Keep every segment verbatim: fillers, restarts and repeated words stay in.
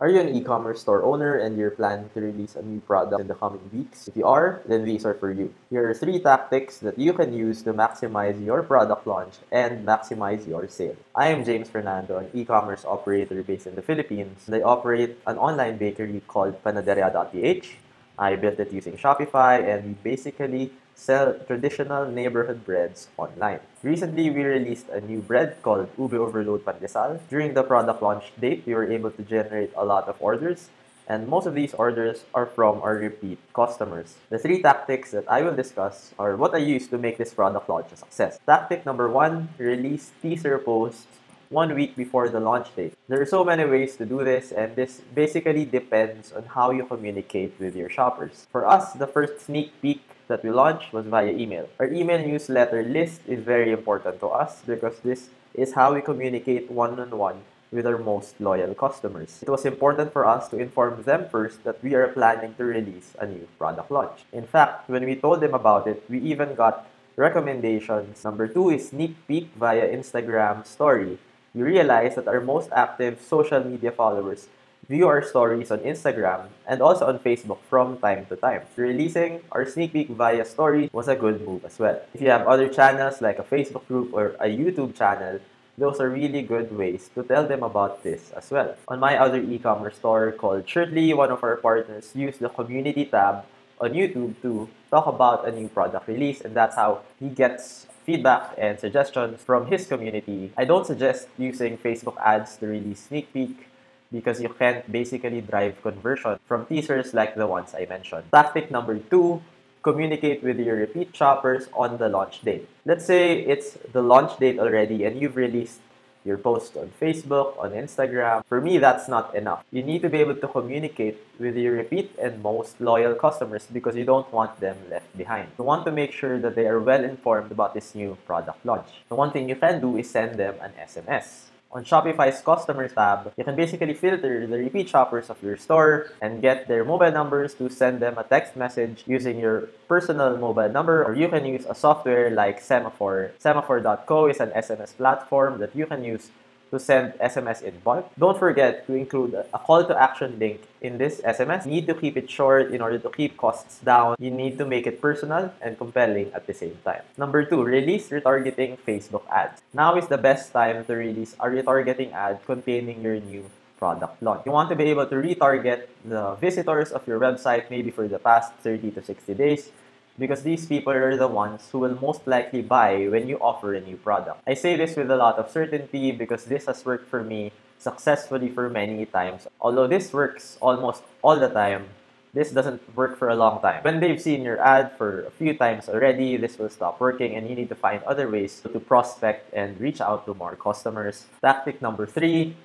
Are you an e-commerce store owner and you're planning to release a new product in the coming weeks? If you are, then these are for you. Here are three tactics that you can use to maximize your product launch and maximize your sale. I am James Fernando, an e-commerce operator based in the Philippines, and I operate an online bakery called Panaderia dot p h. I built it using Shopify, and we basically sell traditional neighborhood breads online. Recently, we released a new bread called Ube Overload Pandesal. During the product launch date, we were able to generate a lot of orders, and most of these orders are from our repeat customers. The three tactics that I will discuss are what I used to make this product launch a success. Tactic number one, release teaser posts one week before the launch date. There are so many ways to do this, and this basically depends on how you communicate with your shoppers. For us, the first sneak peek that we launched was via email. Our email newsletter list is very important to us because this is how we communicate one-on-one with our most loyal customers. It was important for us to inform them first that we are planning to release a new product launch. In fact, when we told them about it, we even got recommendations. Number two is sneak peek via Instagram story. We realized that our most active social media followers view our stories on Instagram and also on Facebook from time to time. Releasing our sneak peek via story was a good move as well. If you have other channels like a Facebook group or a YouTube channel, those are really good ways to tell them about this as well. On my other e-commerce store called Shirtly, one of our partners used the community tab on YouTube to talk about a new product release, and that's how he gets feedback and suggestions from his community. I don't suggest using Facebook ads to release sneak peek because you can't basically drive conversion from teasers like the ones I mentioned. Tactic number two, communicate with your repeat shoppers on the launch date. Let's say it's the launch date already and you've released your post on Facebook, on Instagram. For me, that's not enough. You need to be able to communicate with your repeat and most loyal customers because you don't want them left behind. You want to make sure that they are well informed about this new product launch. The one thing you can do is send them an S M S. On Shopify's customer tab, you can basically filter the repeat shoppers of your store and get their mobile numbers to send them a text message using your personal mobile number, or you can use a software like Semaphore. Semaphore dot co is an S M S platform that you can use to send S M S in bulk. Don't forget to include a call to action link in this S M S. You need to keep it short in order to keep costs down. You need to make it personal and compelling at the same time. Number two, release retargeting Facebook ads. Now is the best time to release a retargeting ad containing your new product launch. You want to be able to retarget the visitors of your website maybe for the past thirty to sixty days because these people are the ones who will most likely buy when you offer a new product. I say this with a lot of certainty because this has worked for me successfully for many times. Although this works almost all the time, this doesn't work for a long time. When they've seen your ad for a few times already, this will stop working and you need to find other ways to prospect and reach out to more customers. Tactic number three,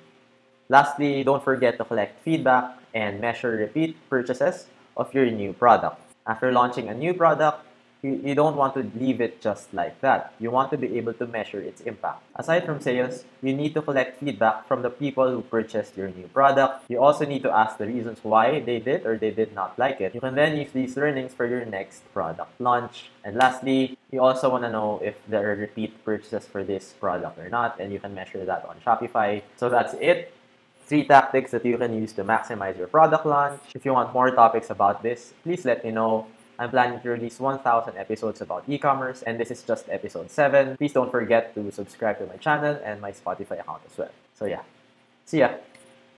lastly, don't forget to collect feedback and measure repeat purchases of your new product. After launching a new product, you don't want to leave it just like that. You want to be able to measure its impact. Aside from sales, you need to collect feedback from the people who purchased your new product. You also need to ask the reasons why they did or they did not like it. You can then use these learnings for your next product launch. And lastly, you also want to know if there are repeat purchases for this product or not, and you can measure that on Shopify. So that's it. Three tactics that you can use to maximize your product launch. If you want more topics about this, please let me know. I'm planning to release one thousand episodes about e-commerce, and this is just episode seven. Please don't forget to subscribe to my channel and my Spotify account as well. So yeah, see ya!